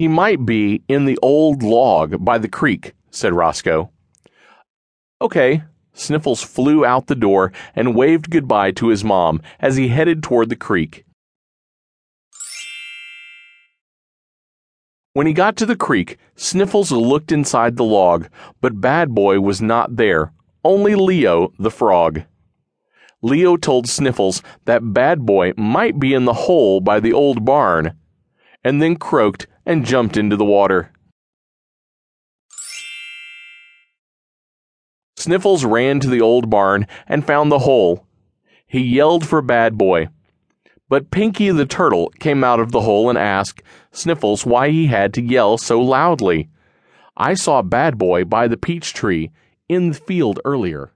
"He might be in the old log by the creek," said Roscoe. "Okay." Sniffles flew out the door and waved goodbye to his mom as he headed toward the creek. When he got to the creek, Sniffles looked inside the log, but Bad Boy was not there, only Leo the frog. Leo told Sniffles that Bad Boy might be in the hole by the old barn, and then croaked and jumped into the water. Sniffles ran to the old barn and found the hole. He yelled for Bad Boy. But Pinky the Turtle came out of the hole and asked Sniffles why he had to yell so loudly. "I saw Bad Boy by the peach tree in the field earlier."